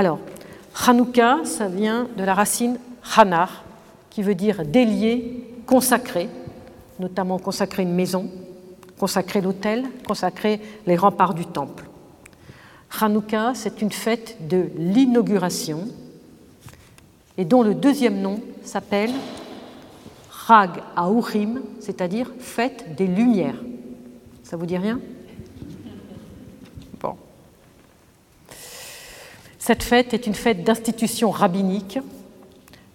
Alors, Hanoukka, ça vient de la racine Hanar, qui veut dire délier, consacrer, notamment consacrer une maison, consacrer l'autel, consacrer les remparts du temple. Hanoukka, c'est une fête de l'inauguration et dont le deuxième nom s'appelle Chag Aourim, c'est-à-dire fête des lumières. Ça vous dit rien ? Bon. Cette fête est une fête d'institution rabbinique,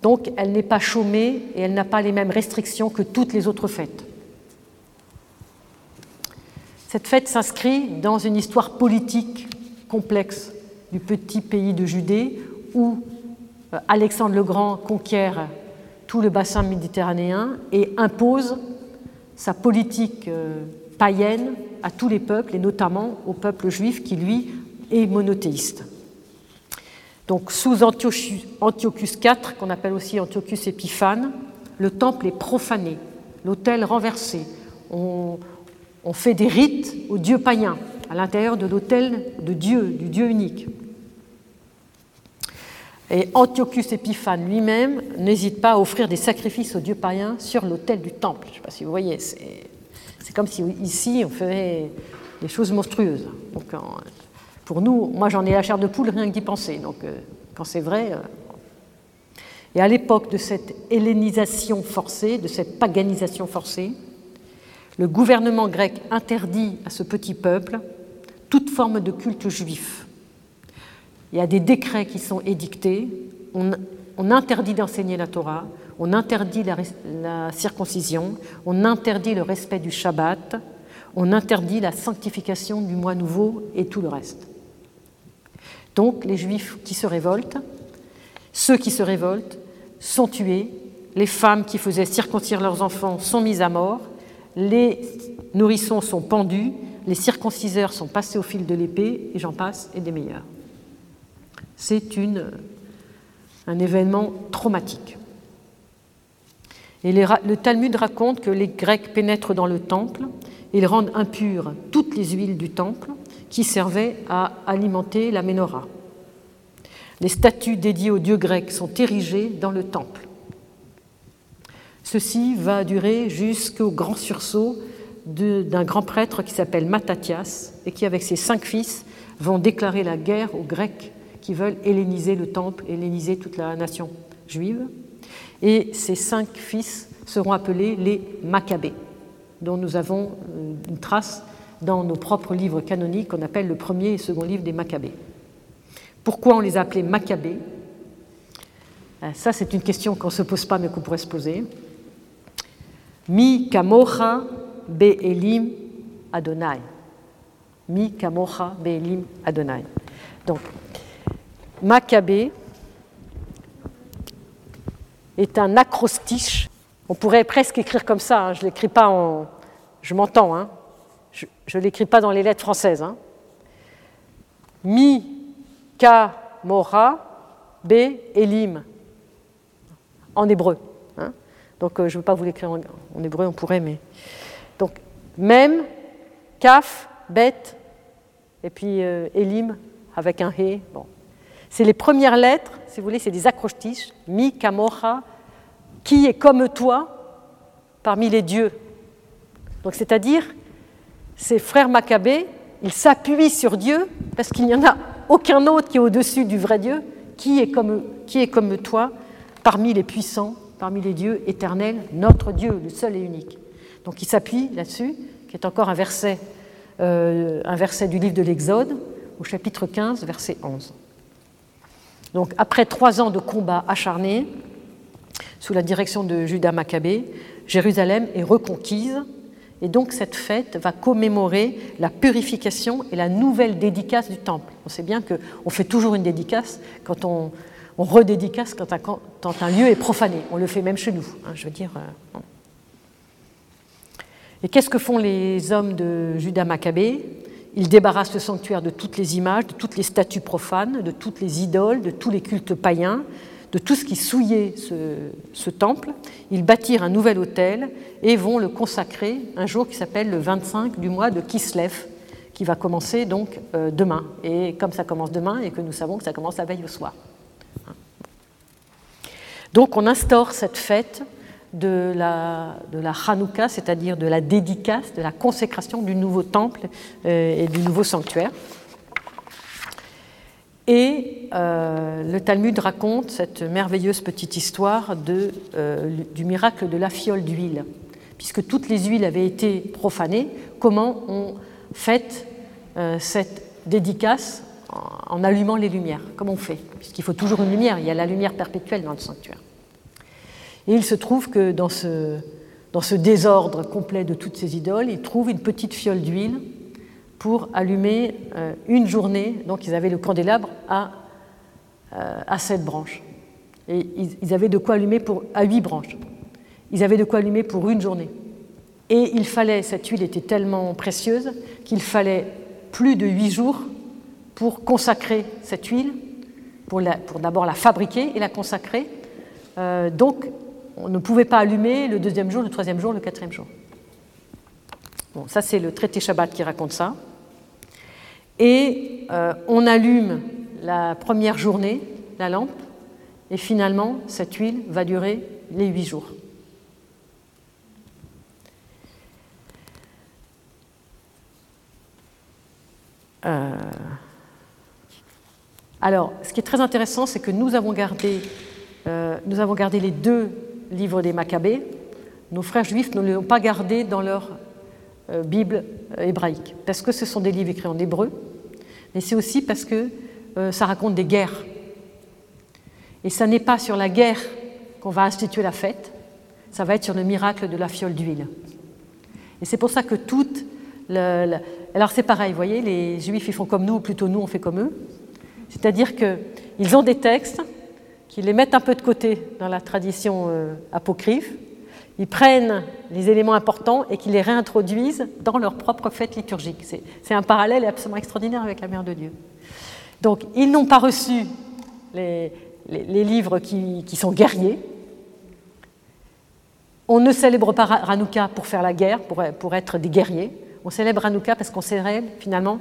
donc elle n'est pas chômée et elle n'a pas les mêmes restrictions que toutes les autres fêtes. Cette fête s'inscrit dans une histoire politique complexe du petit pays de Judée où Alexandre le Grand conquiert tout le bassin méditerranéen et impose sa politique païenne à tous les peuples et notamment au peuple juif qui, lui, est monothéiste. Donc, sous Antiochus IV, qu'on appelle aussi Antiochus Épiphane, le temple est profané, l'autel renversé. On fait des rites aux dieux païens à l'intérieur de l'autel de Dieu, du Dieu unique. Et Antiochus Épiphane lui-même n'hésite pas à offrir des sacrifices aux dieux païens sur l'autel du temple. Je ne sais pas si vous voyez, c'est comme si ici on faisait des choses monstrueuses. Donc, pour nous, moi j'en ai la chair de poule rien que d'y penser, donc quand c'est vrai... Et à l'époque de cette hellénisation forcée, de cette paganisation forcée, le gouvernement grec interdit à ce petit peuple toute forme de culte juif. Il y a des décrets qui sont édictés, on interdit d'enseigner la Torah, on interdit la circoncision, on interdit le respect du Shabbat, on interdit la sanctification du mois nouveau et tout le reste. Donc les juifs qui se révoltent, ceux qui se révoltent sont tués, les femmes qui faisaient circoncire leurs enfants sont mises à mort, les nourrissons sont pendus, les circonciseurs sont passés au fil de l'épée, et j'en passe, et des meilleurs. C'est un événement traumatique. Et le Talmud raconte que les Grecs pénètrent dans le temple, ils rendent impures toutes les huiles du temple qui servaient à alimenter la Ménorah. Les statues dédiées aux dieux grecs sont érigées dans le temple. Ceci va durer jusqu'au grand sursaut d'un grand prêtre qui s'appelle Mattathias et qui, avec ses 5 fils, vont déclarer la guerre aux Grecs qui veulent helléniser le temple, helléniser toute la nation juive. Et ces 5 fils seront appelés les Maccabées, dont nous avons une trace dans nos propres livres canoniques qu'on appelle le premier et second livre des Maccabées. Pourquoi on les a appelés Maccabées ? Ça, c'est une question qu'on ne se pose pas, mais qu'on pourrait se poser. Mi kamocha be'elim Adonai. Mi kamocha be'elim Adonai. Donc, Maccabée est un acrostiche. On pourrait presque écrire comme ça. Je l'écris pas en. Je m'entends. Je l'écris pas dans les lettres françaises. Mi kamocha be'elim. En hébreu. Donc, je ne veux pas vous l'écrire en hébreu, on pourrait, mais... Donc, même, kaf, bet, et puis elim, avec un hé. Bon. C'est les premières lettres, si vous voulez, c'est des acrostiches. Mi, kamocha, qui est comme toi parmi les dieux. Donc, c'est-à-dire, ces frères Maccabées, ils s'appuient sur Dieu, parce qu'il n'y en a aucun autre qui est au-dessus du vrai Dieu, qui est comme toi, parmi les puissants, parmi les dieux éternels, notre Dieu, le seul et unique. Donc il s'appuie là-dessus, qui est encore un verset du livre de l'Exode, au chapitre 15, verset 11. Donc après 3 ans de combats acharnés, sous la direction de Judas Maccabée, Jérusalem est reconquise, et donc cette fête va commémorer la purification et la nouvelle dédicace du temple. On sait bien qu'on fait toujours une dédicace quand on redédicace quand un lieu est profané. On le fait même chez nous. Je veux dire. Et qu'est-ce que font les hommes de Judas Maccabée ? Ils débarrassent le sanctuaire de toutes les images, de toutes les statues profanes, de toutes les idoles, de tous les cultes païens, de tout ce qui souillait ce temple. Ils bâtirent un nouvel autel et vont le consacrer un jour qui s'appelle le 25 du mois de Kislev, qui va commencer donc demain. Et comme ça commence demain et que nous savons que ça commence la veille au soir. Donc on instaure cette fête de la Hanoukka, c'est-à-dire de la dédicace, de la consécration du nouveau temple et du nouveau sanctuaire. Et le Talmud raconte cette merveilleuse petite histoire du miracle de la fiole d'huile. Puisque toutes les huiles avaient été profanées, comment on fête cette dédicace en allumant les lumières? Comment on fait? Puisqu'il faut toujours une lumière, il y a la lumière perpétuelle dans le sanctuaire. Et il se trouve que dans ce désordre complet de toutes ces idoles, ils trouvent une petite fiole d'huile pour allumer une journée. Donc ils avaient le candélabre à 7 branches. Et ils avaient de quoi allumer à 8 branches. Ils avaient de quoi allumer pour une journée. Et il fallait, cette huile était tellement précieuse, qu'il fallait plus de 8 jours pour consacrer cette huile, pour d'abord la fabriquer et la consacrer. Donc, on ne pouvait pas allumer le 2e jour, le 3e jour, le 4e jour. Bon, ça, c'est le traité Shabbat qui raconte ça. Et on allume la première journée, la lampe, et finalement, cette huile va durer les 8 jours. Alors, ce qui est très intéressant, c'est que nous avons gardé les 2 livres des Maccabées. Nos frères juifs ne les ont pas gardés dans leur Bible hébraïque, parce que ce sont des livres écrits en hébreu, mais c'est aussi parce que ça raconte des guerres. Et ça n'est pas sur la guerre qu'on va instituer la fête, ça va être sur le miracle de la fiole d'huile. Et c'est pour ça que toute... Alors c'est pareil, vous voyez, les Juifs ils font comme nous, ou plutôt nous on fait comme eux. C'est-à-dire qu'ils ont des textes, qu'ils les mettent un peu de côté dans la tradition apocryphe, ils prennent les éléments importants et qu'ils les réintroduisent dans leur propre fête liturgique. C'est un parallèle absolument extraordinaire avec la Mère de Dieu. Donc ils n'ont pas reçu les livres qui sont guerriers. On ne célèbre pas Hanouka pour faire la guerre, pour être des guerriers. On célèbre Hanoukka parce qu'on célèbre finalement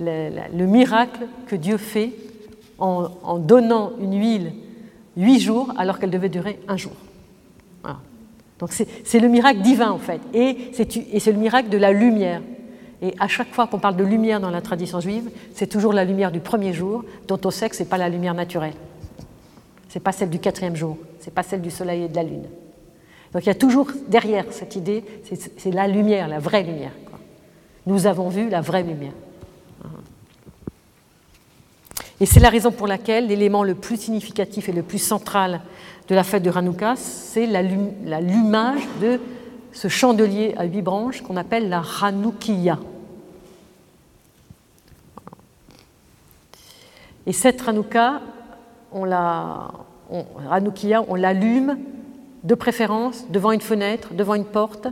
le miracle que Dieu fait en donnant une huile 8 jours alors qu'elle devait durer 1 jour. Voilà. Donc c'est le miracle divin en fait, et c'est le miracle de la lumière. Et à chaque fois qu'on parle de lumière dans la tradition juive, c'est toujours la lumière du 1er jour, dont on sait que ce n'est pas la lumière naturelle. Ce n'est pas celle du 4e jour, ce n'est pas celle du soleil et de la lune. Donc il y a toujours derrière cette idée, c'est la lumière, la vraie lumière. Nous avons vu la vraie lumière. Et c'est la raison pour laquelle l'élément le plus significatif et le plus central de la fête de Hanouka, c'est l'allumage de ce chandelier à 8 branches qu'on appelle la Hanoukia. Et cette Hanouka, on l'allume de préférence devant une fenêtre, devant une porte,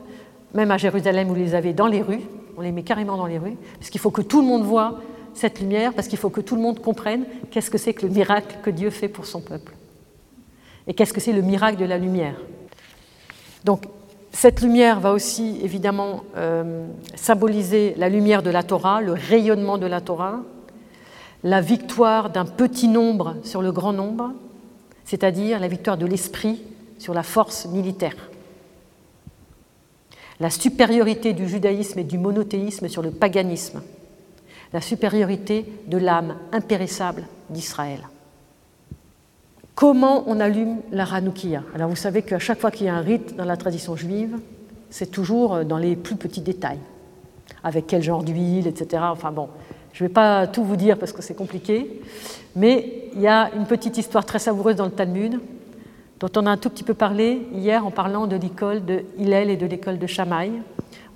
même à Jérusalem où ils les avaient dans les rues. On les met carrément dans les rues, parce qu'il faut que tout le monde voie cette lumière, parce qu'il faut que tout le monde comprenne qu'est-ce que c'est que le miracle que Dieu fait pour son peuple. Et qu'est-ce que c'est le miracle de la lumière. Donc, cette lumière va aussi, évidemment, symboliser la lumière de la Torah, le rayonnement de la Torah, la victoire d'un petit nombre sur le grand nombre, c'est-à-dire la victoire de l'esprit sur la force militaire. La supériorité du judaïsme et du monothéisme sur le paganisme, la supériorité de l'âme impérissable d'Israël. Comment on allume la Hanoukia? Alors vous savez qu'à chaque fois qu'il y a un rite dans la tradition juive, c'est toujours dans les plus petits détails, avec quel genre d'huile, etc. Enfin bon, je ne vais pas tout vous dire parce que c'est compliqué, mais il y a une petite histoire très savoureuse dans le Talmud, dont on a un tout petit peu parlé hier en parlant de l'école de Hillel et de l'école de Chamaï,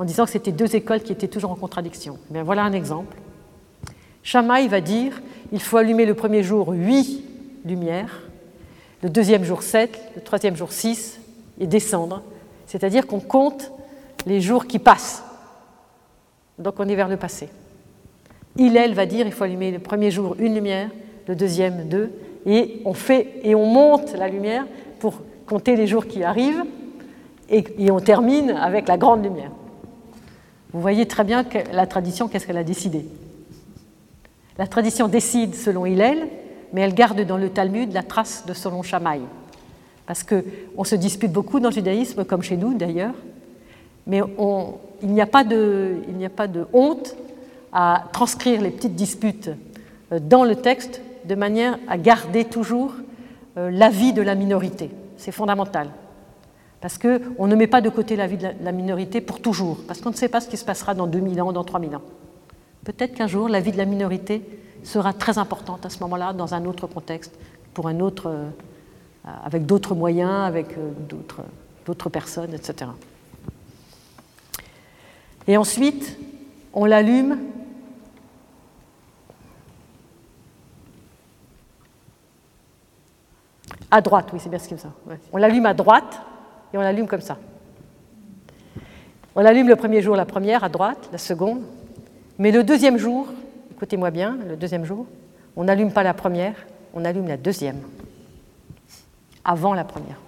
en disant que c'était 2 écoles qui étaient toujours en contradiction. Bien, voilà un exemple. Chamaï va dire « il faut allumer le 1er jour 8 lumières, le 2e jour 7, le 3e jour 6 et descendre ». C'est-à-dire qu'on compte les jours qui passent. Donc on est vers le passé. Hillel va dire « il faut allumer le 1er jour 1 lumière, le 2e 2 ». Et on monte la lumière pour compter les jours qui arrivent, et on termine avec la grande lumière. Vous voyez très bien que la tradition, qu'est-ce qu'elle a décidé ? La tradition décide selon Hillel, mais elle garde dans le Talmud la trace de selon Chamaï. Parce qu'on se dispute beaucoup dans le judaïsme, comme chez nous d'ailleurs, mais il n'y a pas de honte à transcrire les petites disputes dans le texte de manière à garder toujours l'avis de la minorité. C'est fondamental. Parce qu'on ne met pas de côté l'avis de la minorité pour toujours, parce qu'on ne sait pas ce qui se passera dans 2000 ans, dans 3000 ans. Peut-être qu'un jour, l'avis de la minorité sera très importante à ce moment-là, dans un autre contexte, pour un autre, avec d'autres moyens, avec d'autres personnes, etc. Et ensuite, on l'allume. À droite, oui, c'est bien ce qu'il me semble. On l'allume à droite et on l'allume comme ça. On l'allume le premier jour, la première, à droite, la seconde. Mais le deuxième jour, écoutez-moi bien, le deuxième jour, on n'allume pas la première, on allume la deuxième, avant la première.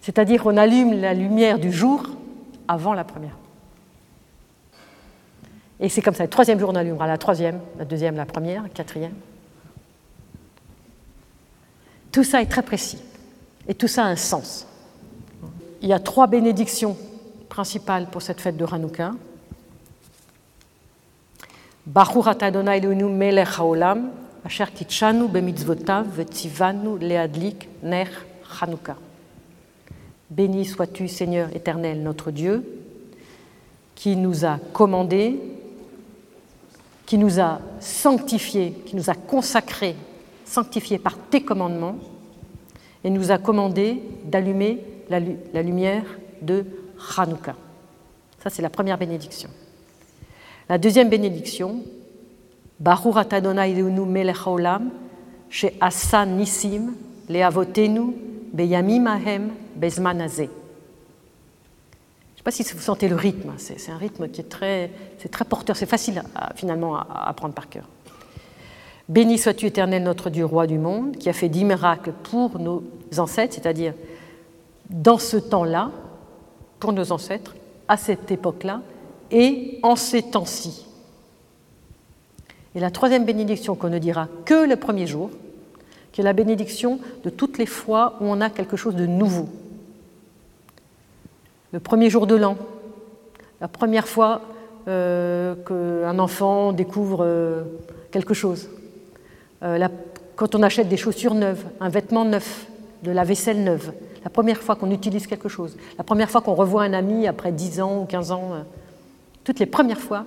C'est-à-dire qu'on allume la lumière du jour avant la première. Et c'est comme ça, le troisième jour, on allumera la troisième, la deuxième, la première, la quatrième. Tout ça est très précis et tout ça a un sens. Il y a 3 bénédictions principales pour cette fête de Hanoukka. Baruch atah Adonai Eloheinu melech haolam, asher kitchanu bemitzvotav vetzivanu leadlik ner Hanoukka. Béni sois-tu, Seigneur éternel, notre Dieu, qui nous a commandé, qui nous a sanctifié, qui nous a consacré, sanctifié par tes commandements, et nous a commandé d'allumer la lumière de Hanoukka. Ça, c'est la première bénédiction. La deuxième bénédiction, Baruch atah Adonai Eloheinu melech haolam, she'asa nisim le'avotenu beyamim ahem bezman hazeh. Je ne sais pas si vous sentez le rythme, c'est un rythme qui est très porteur, c'est facile finalement à apprendre par cœur. Béni sois-tu, éternel, notre Dieu, roi du monde, qui a fait 10 miracles pour nos ancêtres, c'est-à-dire dans ce temps-là, pour nos ancêtres, à cette époque-là, et en ces temps-ci. Et la troisième bénédiction qu'on ne dira que le premier jour, qui est la bénédiction de toutes les fois où on a quelque chose de nouveau. Le premier jour de l'an, la première fois qu'un enfant découvre quelque chose, quand on achète des chaussures neuves, un vêtement neuf, de la vaisselle neuve, la première fois qu'on utilise quelque chose, la première fois qu'on revoit un ami après 10 ans ou 15 ans... Toutes les premières fois,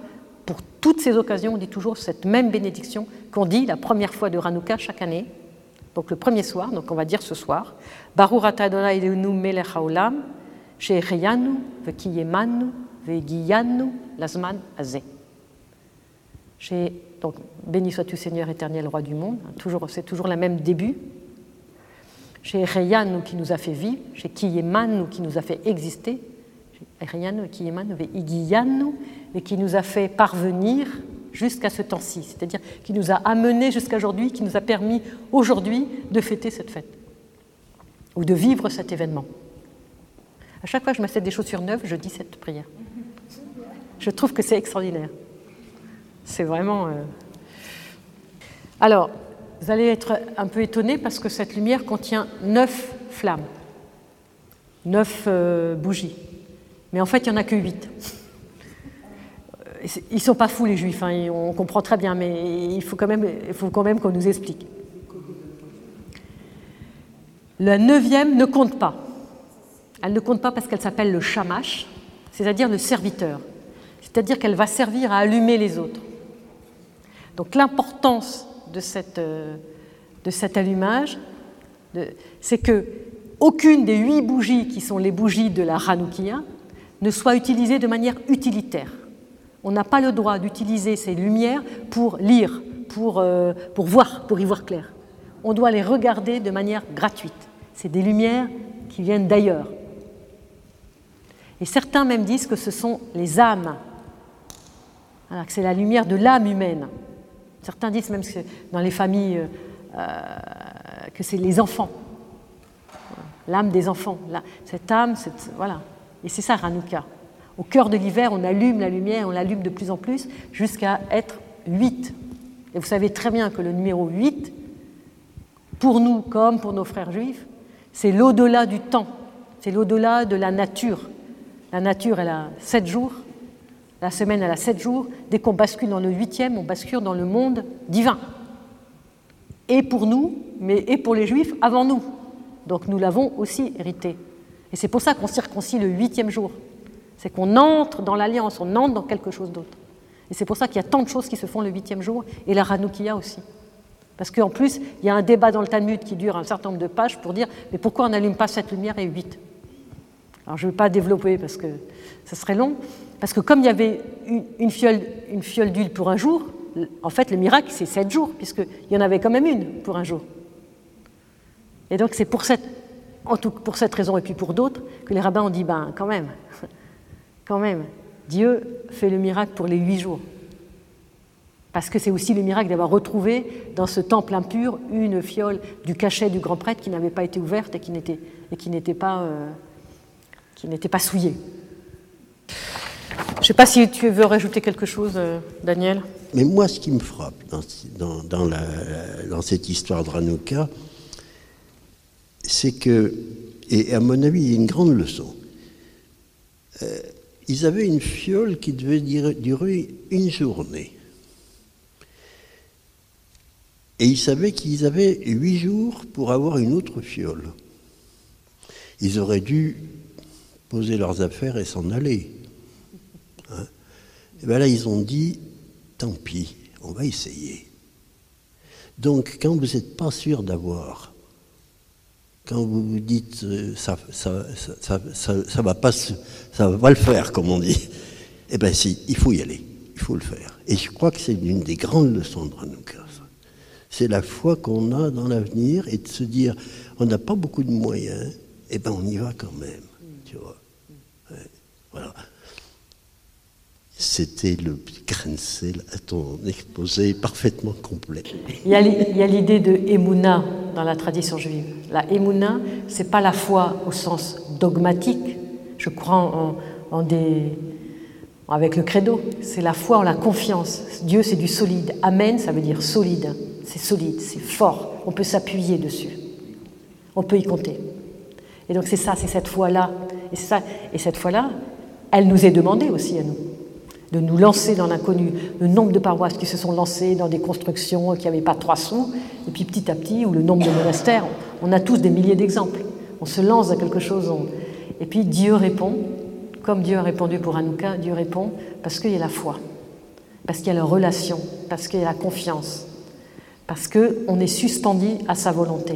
pour toutes ces occasions, on dit toujours cette même bénédiction qu'on dit la première fois de Hanoukka chaque année, donc le premier soir, donc on va dire ce soir, Baruch atah Adonai Eloheinu melech haolam, she'ahyanu v'kiyemanu v'higiyanu lazman hazeh. Donc béni sois-tu, Seigneur éternel, roi du monde, c'est toujours le même début. She'ahyanu qui nous a fait vivre, she'kiyemanu qui nous a fait exister, et qui nous a fait parvenir jusqu'à ce temps-ci, c'est-à-dire qui nous a amenés jusqu'à aujourd'hui, qui nous a permis aujourd'hui de fêter cette fête ou de vivre cet événement. À chaque fois que je m'achète des chaussures neuves, je dis cette prière. Je trouve que c'est extraordinaire. C'est vraiment... Alors, vous allez être un peu étonnés parce que cette lumière contient 9 flammes, 9 bougies. Mais en fait, il n'y en a que 8. Ils ne sont pas fous, les Juifs, hein, on comprend très bien, mais il faut quand même qu'on nous explique. La 9e ne compte pas. Elle ne compte pas parce qu'elle s'appelle le shamash, c'est-à-dire le serviteur. C'est-à-dire qu'elle va servir à allumer les autres. Donc l'importance de cet allumage, c'est qu'aucune des 8 bougies qui sont les bougies de la Hanoukia ne soit utilisée de manière utilitaire. On n'a pas le droit d'utiliser ces lumières pour lire, pour voir, pour y voir clair. On doit les regarder de manière gratuite. C'est des lumières qui viennent d'ailleurs. Et certains même disent que ce sont les âmes, alors que c'est la lumière de l'âme humaine. Certains disent même que dans les familles, que c'est les enfants, l'âme des enfants. Cette âme, voilà. Et c'est ça, Hanoukka. au cœur de l'hiver, on allume la lumière, on l'allume de plus en plus, jusqu'à être 8. Et vous savez très bien que le numéro 8, pour nous comme pour nos frères juifs, c'est l'au-delà du temps, c'est l'au-delà de la nature. La nature, elle a 7 jours, la semaine, elle a 7 jours. Dès qu'on bascule dans le 8e, on bascule dans le monde divin. Et pour nous, et pour les juifs avant nous. Donc nous l'avons aussi hérité. Et c'est pour ça qu'on circoncie le 8e jour. C'est qu'on entre dans l'alliance, on entre dans quelque chose d'autre. Et c'est pour ça qu'il y a tant de choses qui se font le 8e jour, et la Hanoukia aussi. Parce qu'en plus, il y a un débat dans le Talmud qui dure un certain nombre de pages pour dire mais pourquoi on n'allume pas cette lumière et 8 ? Alors je ne vais pas développer parce que ça serait long. Parce que comme il y avait une fiole d'huile pour un jour, en fait le miracle c'est 7 jours, puisqu'il y en avait quand même une pour un jour. Et donc c'est pour cette raison et puis pour d'autres que les rabbins ont dit quand même, Dieu fait le miracle pour les 8 jours. Parce que c'est aussi le miracle d'avoir retrouvé dans ce temple impur une fiole du cachet du grand prêtre qui n'avait pas été ouverte et qui n'était pas souillée. Je ne sais pas si tu veux rajouter quelque chose, Daniel. Mais moi, ce qui me frappe dans cette histoire de Hanouka, c'est que, et à mon avis, il y a une grande leçon. Ils avaient une fiole qui devait durer une journée. Et ils savaient qu'ils avaient 8 jours pour avoir une autre fiole. Ils auraient dû poser leurs affaires et s'en aller. Hein ? Et bien là, ils ont dit, tant pis, on va essayer. Donc, quand vous n'êtes pas sûr d'avoir, quand vous vous dites, ça va pas le faire, comme on dit, eh bien si, il faut y aller, il faut le faire. Et je crois que c'est l'une des grandes leçons de Hanoukka. C'est la foi qu'on a dans l'avenir et de se dire, on n'a pas beaucoup de moyens, eh bien on y va quand même, tu vois. Ouais, voilà. C'était le Krensel à ton exposé parfaitement complet. Il y a l'idée de Emouna dans la tradition juive. La Emouna, ce n'est pas la foi au sens dogmatique, je crois avec le credo, c'est la foi en la confiance. Dieu, c'est du solide. Amen, ça veut dire solide. C'est solide, c'est fort. On peut s'appuyer dessus. On peut y compter. Et donc c'est ça, c'est cette foi-là. Et cette foi-là, elle nous est demandée aussi à nous, de nous lancer dans l'inconnu. Le nombre de paroisses qui se sont lancées dans des constructions qui n'avaient pas 3 sous, et puis petit à petit, ou le nombre de monastères, on a tous des milliers d'exemples. On se lance dans quelque chose. Et puis Dieu répond. Comme Dieu a répondu pour Hanoukka, Dieu répond parce qu'il y a la foi, parce qu'il y a la relation, parce qu'il y a la confiance, parce qu'on est suspendu à sa volonté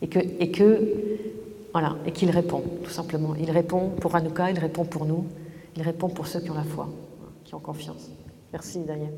et qu'il répond, tout simplement. Il répond pour Hanoukka, il répond pour nous, il répond pour ceux qui ont la foi, qui ont confiance. Merci Daniel.